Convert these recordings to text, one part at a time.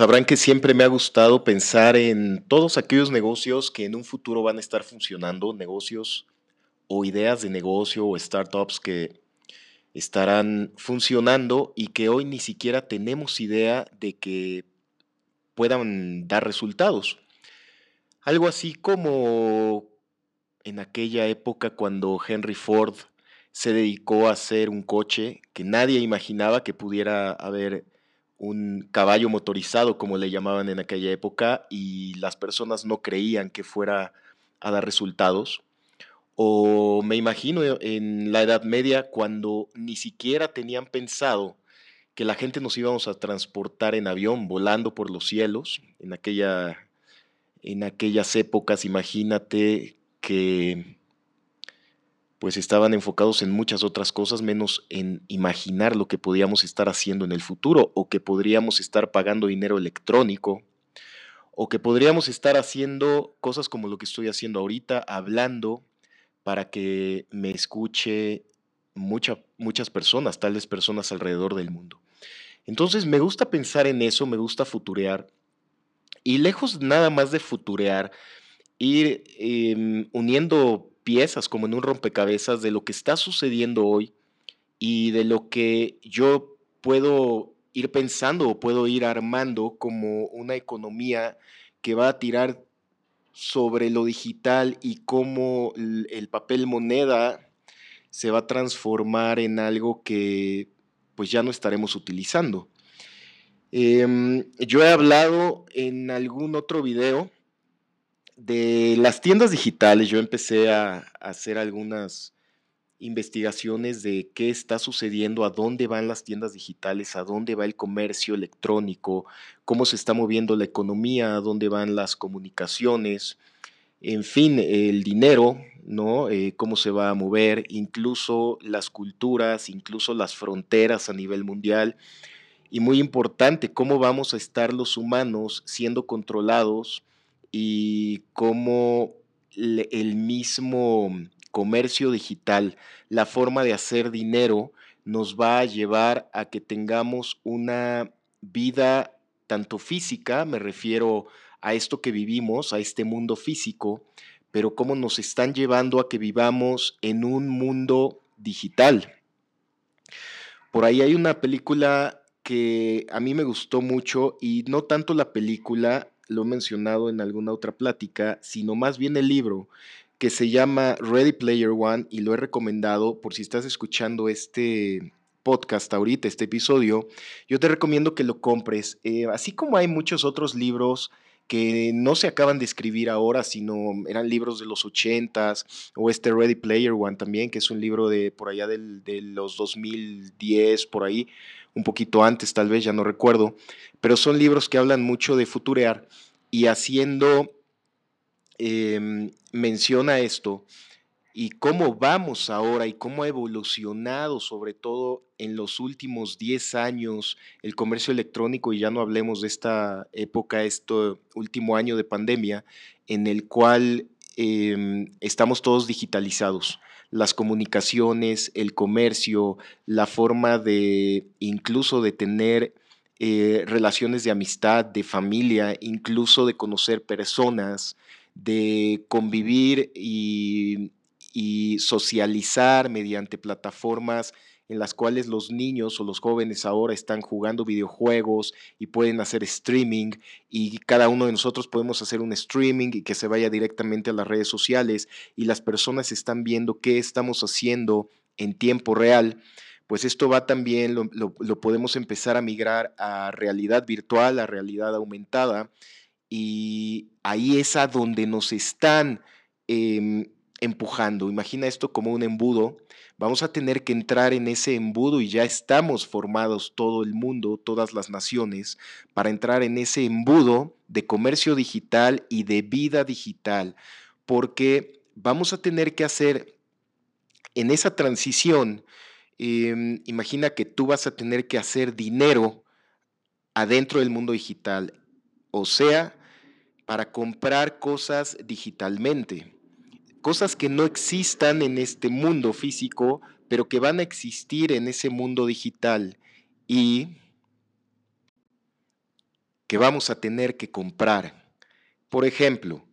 Sabrán que siempre me ha gustado pensar en todos aquellos negocios que en un futuro van a estar funcionando, negocios o ideas de negocio o startups que estarán funcionando y que hoy ni siquiera tenemos idea de que puedan dar resultados. Algo así como en aquella época cuando Henry Ford se dedicó a hacer un coche que nadie imaginaba que pudiera haber un caballo motorizado, como le llamaban en aquella época, y las personas no creían que fuera a dar resultados. O me imagino en la Edad Media, cuando ni siquiera tenían pensado que la gente nos íbamos a transportar en avión, volando por los cielos. En aquellas épocas, imagínate que pues estaban enfocados en muchas otras cosas, menos en imaginar lo que podíamos estar haciendo en el futuro, o que podríamos estar pagando dinero electrónico, o que podríamos estar haciendo cosas como lo que estoy haciendo ahorita, hablando para que me escuche muchas personas, tal vez personas alrededor del mundo. Entonces me gusta pensar en eso, me gusta futurear, y lejos nada más de futurear, ir uniendo piezas como en un rompecabezas de lo que está sucediendo hoy y de lo que yo puedo ir pensando o puedo ir armando como una economía que va a tirar sobre lo digital y cómo el papel moneda se va a transformar en algo que pues ya no estaremos utilizando. Yo he hablado en algún otro video de las tiendas digitales. Yo empecé a hacer algunas investigaciones de qué está sucediendo, a dónde van las tiendas digitales, a dónde va el comercio electrónico, cómo se está moviendo la economía, a dónde van las comunicaciones, en fin, el dinero, ¿no? Cómo se va a mover, incluso las culturas, incluso las fronteras a nivel mundial. Y muy importante, cómo vamos a estar los humanos siendo controlados y cómo el mismo comercio digital, la forma de hacer dinero, nos va a llevar a que tengamos una vida tanto física, me refiero a esto que vivimos, a este mundo físico, pero cómo nos están llevando a que vivamos en un mundo digital. Por ahí hay una película que a mí me gustó mucho, y no tanto la película, lo he mencionado en alguna otra plática, sino más bien el libro, que se llama Ready Player One, y lo he recomendado por si estás escuchando este podcast ahorita, este episodio. Yo te recomiendo que lo compres, así como hay muchos otros libros que no se acaban de escribir ahora, sino eran libros de los 80s, o este Ready Player One también, que es un libro de por allá de los 2010, por ahí, un poquito antes tal vez, ya no recuerdo, pero son libros que hablan mucho de futurear y haciendo mención a esto y cómo vamos ahora y cómo ha evolucionado, sobre todo en los últimos 10 años, el comercio electrónico, y ya no hablemos de esta época, este último año de pandemia, en el cual estamos todos digitalizados. Las comunicaciones, el comercio, la forma de incluso de tener relaciones de amistad, de familia, incluso de conocer personas, de convivir y socializar mediante plataformas en las cuales los niños o los jóvenes ahora están jugando videojuegos y pueden hacer streaming, y cada uno de nosotros podemos hacer un streaming y que se vaya directamente a las redes sociales, y las personas están viendo qué estamos haciendo en tiempo real. Pues esto va también, lo podemos empezar a migrar a realidad virtual, a realidad aumentada, y ahí es a donde nos están empujando. Imagina esto como un embudo. Vamos a tener que entrar en ese embudo, y ya estamos formados todo el mundo, todas las naciones, para entrar en ese embudo de comercio digital y de vida digital, porque vamos a tener que hacer en esa transición, imagina que tú vas a tener que hacer dinero adentro del mundo digital, o sea, para comprar cosas digitalmente. Cosas que no existan en este mundo físico, pero que van a existir en ese mundo digital. Y que vamos a tener que comprar. Por ejemplo,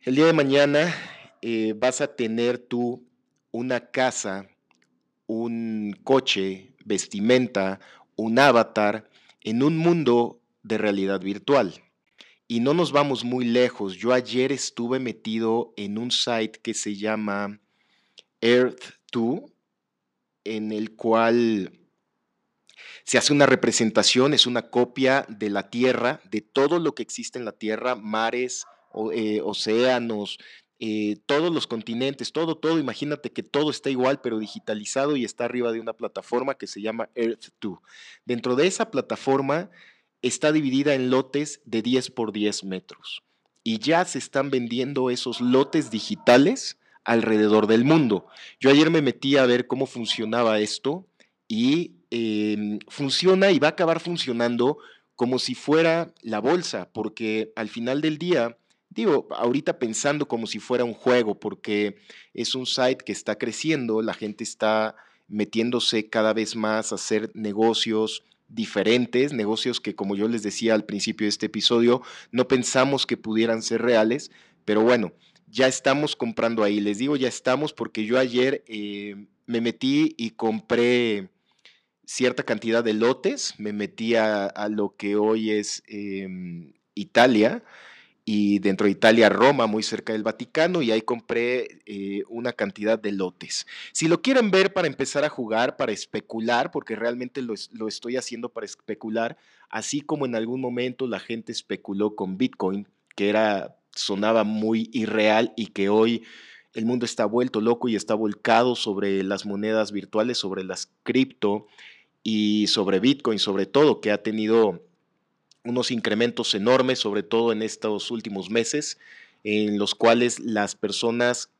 el día de mañana vas a tener tú una casa, un coche, vestimenta, un avatar en un mundo de realidad virtual. Y no nos vamos muy lejos. Yo ayer estuve metido en un site que se llama Earth2, en el cual se hace una representación, es una copia de la Tierra, de todo lo que existe en la Tierra, mares, océanos, todos los continentes, todo. Imagínate que todo está igual, pero digitalizado, y está arriba de una plataforma que se llama Earth2. Dentro de esa plataforma está dividida en lotes de 10 por 10 metros y ya se están vendiendo esos lotes digitales alrededor del mundo. Yo ayer me metí a ver cómo funcionaba esto y funciona y va a acabar funcionando como si fuera la bolsa, porque al final del día, digo, ahorita pensando como si fuera un juego, porque es un site que está creciendo, la gente está metiéndose cada vez más a hacer negocios diferentes, negocios que, como yo les decía al principio de este episodio, no pensamos que pudieran ser reales, pero bueno, ya estamos comprando ahí. Les digo ya estamos porque yo ayer me metí y compré cierta cantidad de lotes, me metí a lo que hoy es Italia, y dentro de Italia, Roma, muy cerca del Vaticano, y ahí compré una cantidad de lotes. Si lo quieren ver para empezar a jugar, para especular, porque realmente lo estoy haciendo para especular, así como en algún momento la gente especuló con Bitcoin, que sonaba muy irreal y que hoy el mundo está vuelto loco y está volcado sobre las monedas virtuales, sobre las cripto y sobre Bitcoin, sobre todo, que ha tenido unos incrementos enormes, sobre todo en estos últimos meses, en los cuales las personas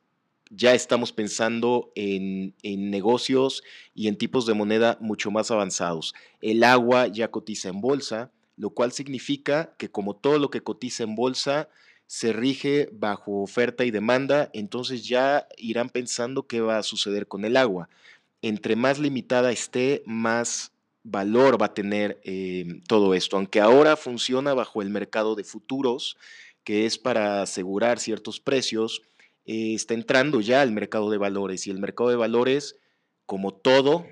ya estamos pensando en negocios y en tipos de moneda mucho más avanzados. El agua ya cotiza en bolsa, lo cual significa que como todo lo que cotiza en bolsa se rige bajo oferta y demanda, entonces ya irán pensando qué va a suceder con el agua. Entre más limitada esté, más valor va a tener todo esto, aunque ahora funciona bajo el mercado de futuros, que es para asegurar ciertos precios. Está entrando ya al mercado de valores, y el mercado de valores, como todo,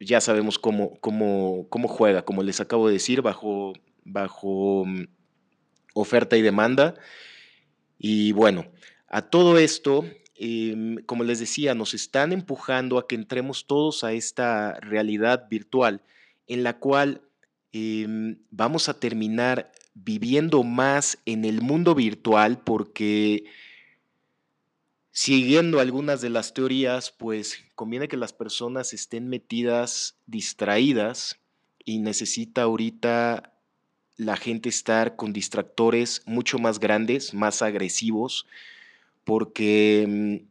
ya sabemos cómo juega, como les acabo de decir, bajo oferta y demanda. Y bueno, a todo esto, como les decía, nos están empujando a que entremos todos a esta realidad virtual en la cual vamos a terminar viviendo más en el mundo virtual, porque siguiendo algunas de las teorías, pues conviene que las personas estén metidas, distraídas, y necesita ahorita la gente estar con distractores mucho más grandes, más agresivos, porque,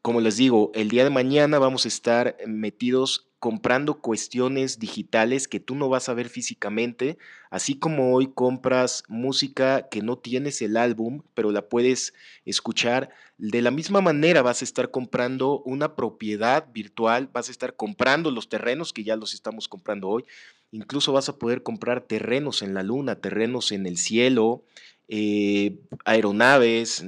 como les digo, el día de mañana vamos a estar metidos comprando cuestiones digitales que tú no vas a ver físicamente, así como hoy compras música que no tienes el álbum, pero la puedes escuchar. De la misma manera vas a estar comprando una propiedad virtual, vas a estar comprando los terrenos que ya los estamos comprando hoy. Incluso vas a poder comprar terrenos en la luna, terrenos en el cielo, aeronaves,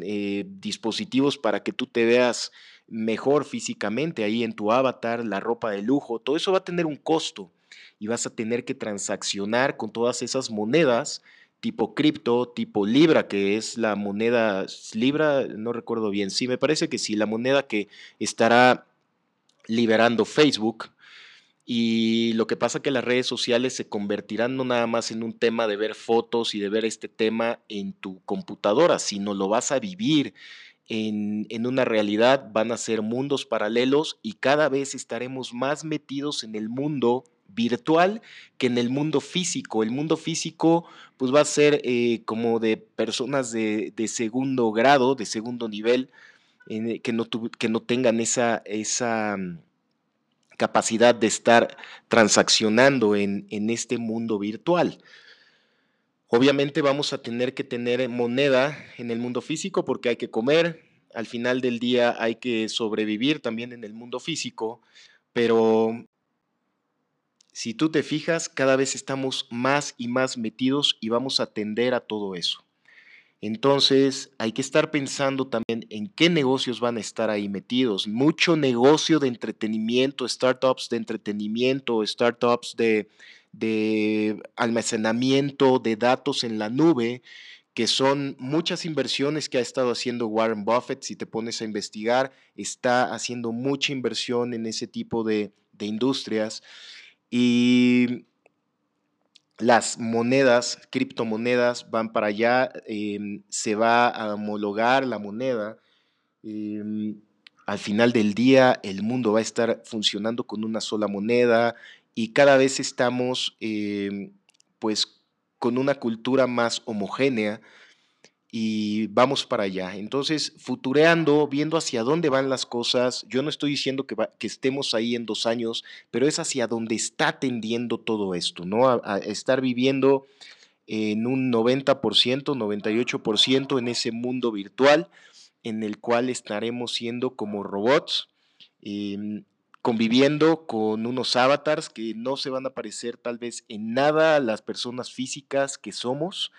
dispositivos para que tú te veas mejor físicamente ahí en tu avatar, la ropa de lujo, todo eso va a tener un costo y vas a tener que transaccionar con todas esas monedas tipo cripto, tipo Libra, que es la moneda Libra, no recuerdo bien, sí, me parece que sí, la moneda que estará liberando Facebook. Y lo que pasa es que las redes sociales se convertirán no nada más en un tema de ver fotos y de ver este tema en tu computadora, sino lo vas a vivir en una realidad, van a ser mundos paralelos y cada vez estaremos más metidos en el mundo virtual que en el mundo físico. El mundo físico pues va a ser como de personas de segundo grado, de segundo nivel, que no tengan esa capacidad de estar transaccionando en este mundo virtual. Obviamente vamos a tener que tener moneda en el mundo físico porque hay que comer, al final del día hay que sobrevivir también en el mundo físico, pero Si tú te fijas, cada vez estamos más y más metidos y vamos a atender a todo eso. Entonces, hay que estar pensando también en qué negocios van a estar ahí metidos. Mucho negocio de entretenimiento, startups de entretenimiento, startups de almacenamiento de datos en la nube, que son muchas inversiones que ha estado haciendo Warren Buffett. Si te pones a investigar, está haciendo mucha inversión en ese tipo de industrias. Y las monedas, criptomonedas van para allá, se va a homologar la moneda. Al final del día, el mundo va a estar funcionando con una sola moneda y cada vez estamos pues con una cultura más homogénea y vamos para allá. Entonces, futureando, viendo hacia dónde van las cosas, yo no estoy diciendo que estemos ahí en 2 años, pero es hacia dónde está tendiendo todo esto, ¿no? A estar viviendo en un 90%, 98% en ese mundo virtual en el cual estaremos siendo como robots, conviviendo con unos avatars que no se van a parecer tal vez en nada a las personas físicas que somos,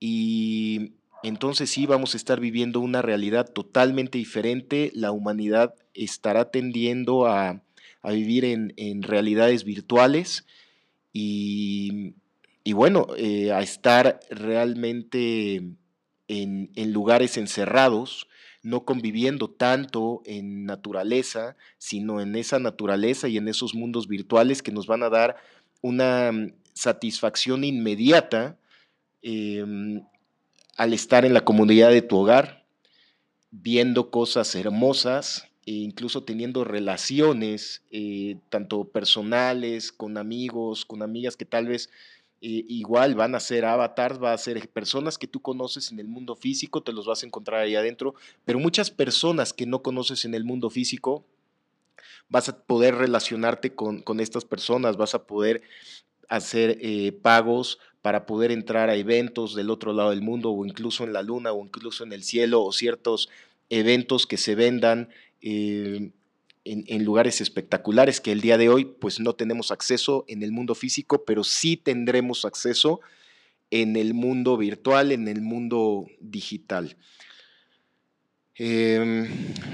y entonces sí vamos a estar viviendo una realidad totalmente diferente. La humanidad estará tendiendo a vivir en realidades virtuales y bueno, a estar realmente en lugares encerrados, no conviviendo tanto en naturaleza, sino en esa naturaleza y en esos mundos virtuales que nos van a dar una satisfacción inmediata al estar en la comodidad de tu hogar, viendo cosas hermosas e incluso teniendo relaciones, tanto personales, con amigos, con amigas que tal vez... igual van a ser avatars, va a ser personas que tú conoces en el mundo físico, te los vas a encontrar ahí adentro, pero muchas personas que no conoces en el mundo físico, vas a poder relacionarte con estas personas, vas a poder hacer pagos para poder entrar a eventos del otro lado del mundo o incluso en la luna o incluso en el cielo o ciertos eventos que se vendan en lugares espectaculares que el día de hoy pues no tenemos acceso en el mundo físico, pero sí tendremos acceso en el mundo virtual, en el mundo digital.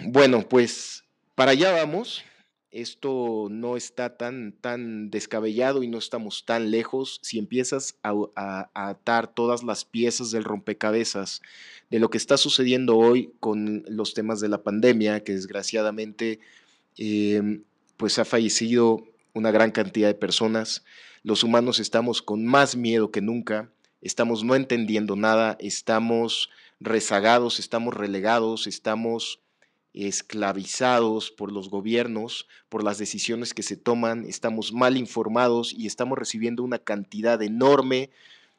Bueno, pues para allá vamos. Esto no está tan descabellado y no estamos tan lejos. Si empiezas a atar todas las piezas del rompecabezas de lo que está sucediendo hoy con los temas de la pandemia, que desgraciadamente... pues ha fallecido una gran cantidad de personas. Los humanos estamos con más miedo que nunca, estamos no entendiendo nada, estamos rezagados, estamos relegados, estamos esclavizados por los gobiernos, por las decisiones que se toman, estamos mal informados y estamos recibiendo una cantidad enorme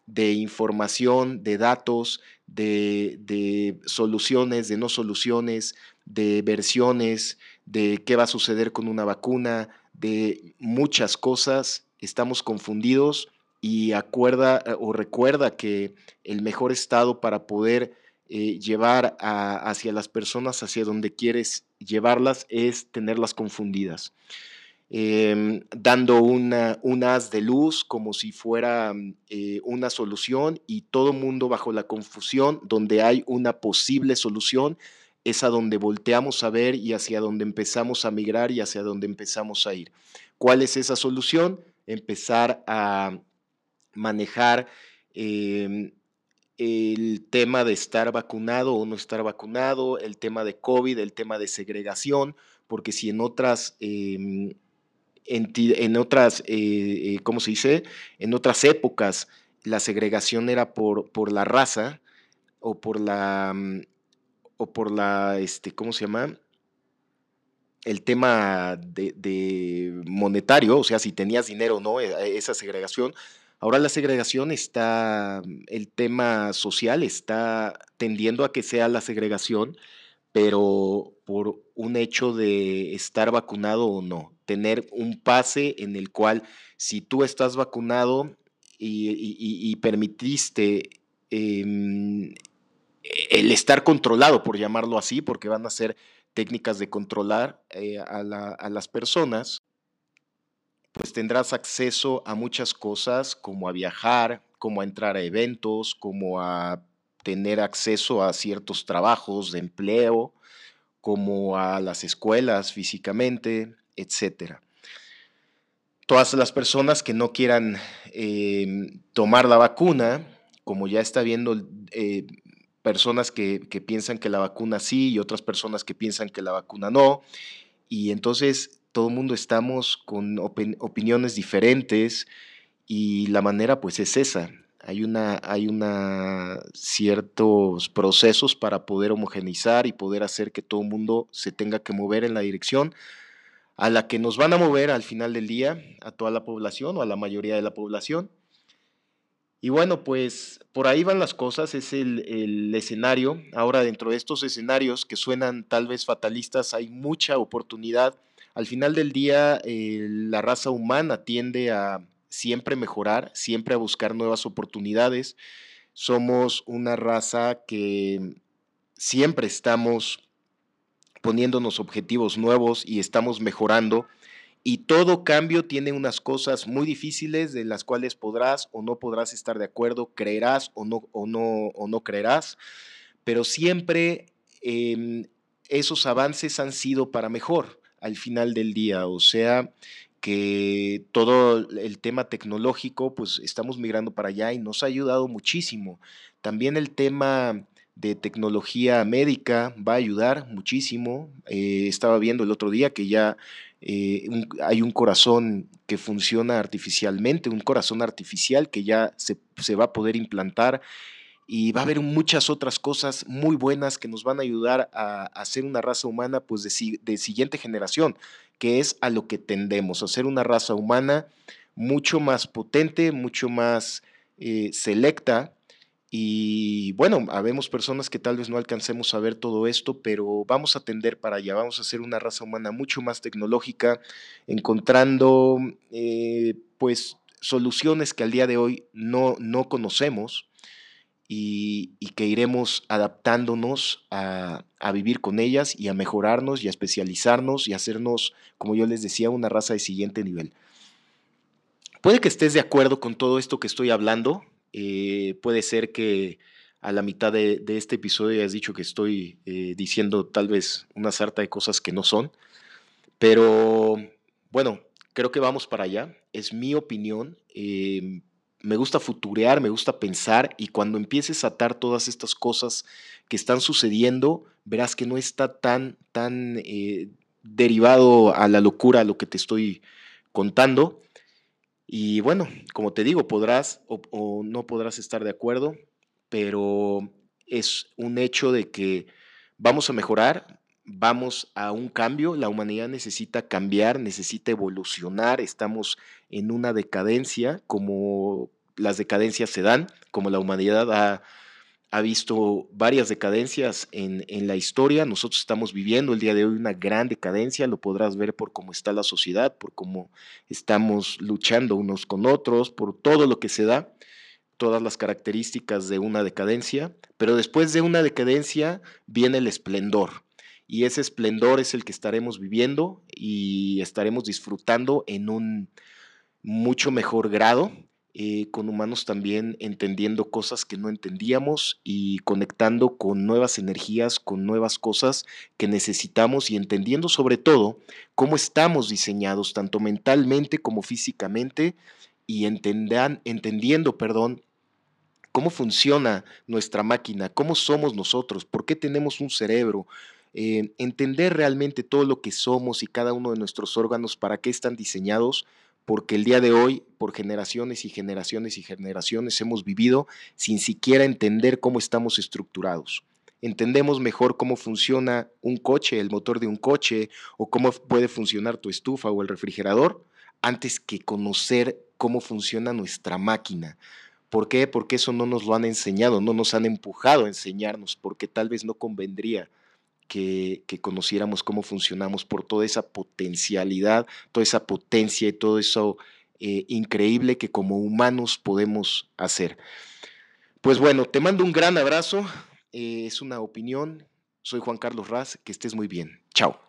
de información, de datos, de soluciones, de no soluciones, de versiones, de qué va a suceder con una vacuna, de muchas cosas. Estamos confundidos y recuerda que el mejor estado para poder llevar hacia las personas, hacia donde quieres llevarlas, es tenerlas confundidas. Dando un haz de luz como si fuera una solución, y todo mundo bajo la confusión. Donde hay una posible solución es a donde volteamos a ver y hacia donde empezamos a migrar y hacia donde empezamos a ir. ¿Cuál es esa solución? Empezar a manejar el tema de estar vacunado o no estar vacunado, el tema de COVID, el tema de segregación, porque si en otras... En otras épocas la segregación era por la raza o el tema de monetario, o sea, si tenías dinero o no, esa segregación. Ahora la segregación el tema social está tendiendo a que sea la segregación, pero por un hecho de estar vacunado o no, tener un pase en el cual si tú estás vacunado y permitiste el estar controlado, por llamarlo así, porque van a ser técnicas de controlar a las personas, pues tendrás acceso a muchas cosas, como a viajar, como a entrar a eventos, como a tener acceso a ciertos trabajos de empleo, como a las escuelas físicamente, etc. Todas las personas que no quieran tomar la vacuna, como ya está habiendo personas que piensan que la vacuna sí y otras personas que piensan que la vacuna no, y entonces todo el mundo estamos con opiniones diferentes y la manera pues es esa. Hay ciertos procesos para poder homogeneizar y poder hacer que todo el mundo se tenga que mover en la dirección a la que nos van a mover al final del día, a toda la población o a la mayoría de la población. Y bueno, pues por ahí van las cosas, es el escenario. Ahora, dentro de estos escenarios que suenan tal vez fatalistas, hay mucha oportunidad. Al final del día, la raza humana tiende a siempre mejorar, siempre a buscar nuevas oportunidades. Somos una raza que siempre estamos poniéndonos objetivos nuevos y estamos mejorando. Y todo cambio tiene unas cosas muy difíciles de las cuales podrás o no podrás estar de acuerdo, creerás o no creerás, pero siempre esos avances han sido para mejor al final del día. O sea que todo el tema tecnológico, pues estamos migrando para allá y nos ha ayudado muchísimo. También el tema de tecnología médica va a ayudar muchísimo. Estaba viendo el otro día que ya hay un corazón que funciona artificialmente, un corazón artificial que ya se va a poder implantar, y va a haber muchas otras cosas muy buenas que nos van a ayudar a hacer una raza humana pues de siguiente generación, que es a lo que tendemos, a ser una raza humana mucho más potente, mucho más selecta. Y bueno, habemos personas que tal vez no alcancemos a ver todo esto, pero vamos a tender para allá, vamos a ser una raza humana mucho más tecnológica, encontrando pues soluciones que al día de hoy no conocemos y que iremos adaptándonos a vivir con ellas y a mejorarnos y a especializarnos y a hacernos, como yo les decía, una raza de siguiente nivel. Puede que estés de acuerdo con todo esto que estoy hablando. Puede ser que a la mitad de este episodio hayas dicho que estoy diciendo tal vez una sarta de cosas que no son, pero bueno, creo que vamos para allá, es mi opinión. Me gusta futurear, me gusta pensar, y cuando empieces a atar todas estas cosas que están sucediendo, verás que no está tan derivado a la locura a lo que te estoy contando. Y bueno, como te digo, podrás o no podrás estar de acuerdo, pero es un hecho de que vamos a mejorar, vamos a un cambio, la humanidad necesita cambiar, necesita evolucionar, estamos en una decadencia, como las decadencias se dan, como la humanidad ha visto varias decadencias en la historia. Nosotros estamos viviendo el día de hoy una gran decadencia, lo podrás ver por cómo está la sociedad, por cómo estamos luchando unos con otros, por todo lo que se da, todas las características de una decadencia, pero después de una decadencia viene el esplendor, y ese esplendor es el que estaremos viviendo y estaremos disfrutando en un mucho mejor grado. Con humanos también entendiendo cosas que no entendíamos y conectando con nuevas energías, con nuevas cosas que necesitamos, y entendiendo sobre todo cómo estamos diseñados tanto mentalmente como físicamente, y entendiendo cómo funciona nuestra máquina, cómo somos nosotros, por qué tenemos un cerebro. Entender realmente todo lo que somos y cada uno de nuestros órganos, para qué están diseñados, porque el día de hoy, por generaciones y generaciones y generaciones, hemos vivido sin siquiera entender cómo estamos estructurados. Entendemos mejor cómo funciona un coche, el motor de un coche, o cómo puede funcionar tu estufa o el refrigerador, antes que conocer cómo funciona nuestra máquina. ¿Por qué? Porque eso no nos lo han enseñado, no nos han empujado a enseñarnos, porque tal vez no convendría que conociéramos cómo funcionamos por toda esa potencialidad, toda esa potencia y todo eso increíble que como humanos podemos hacer. Pues bueno, te mando un gran abrazo, es una opinión, soy Juan Carlos Raz, que estés muy bien, chao.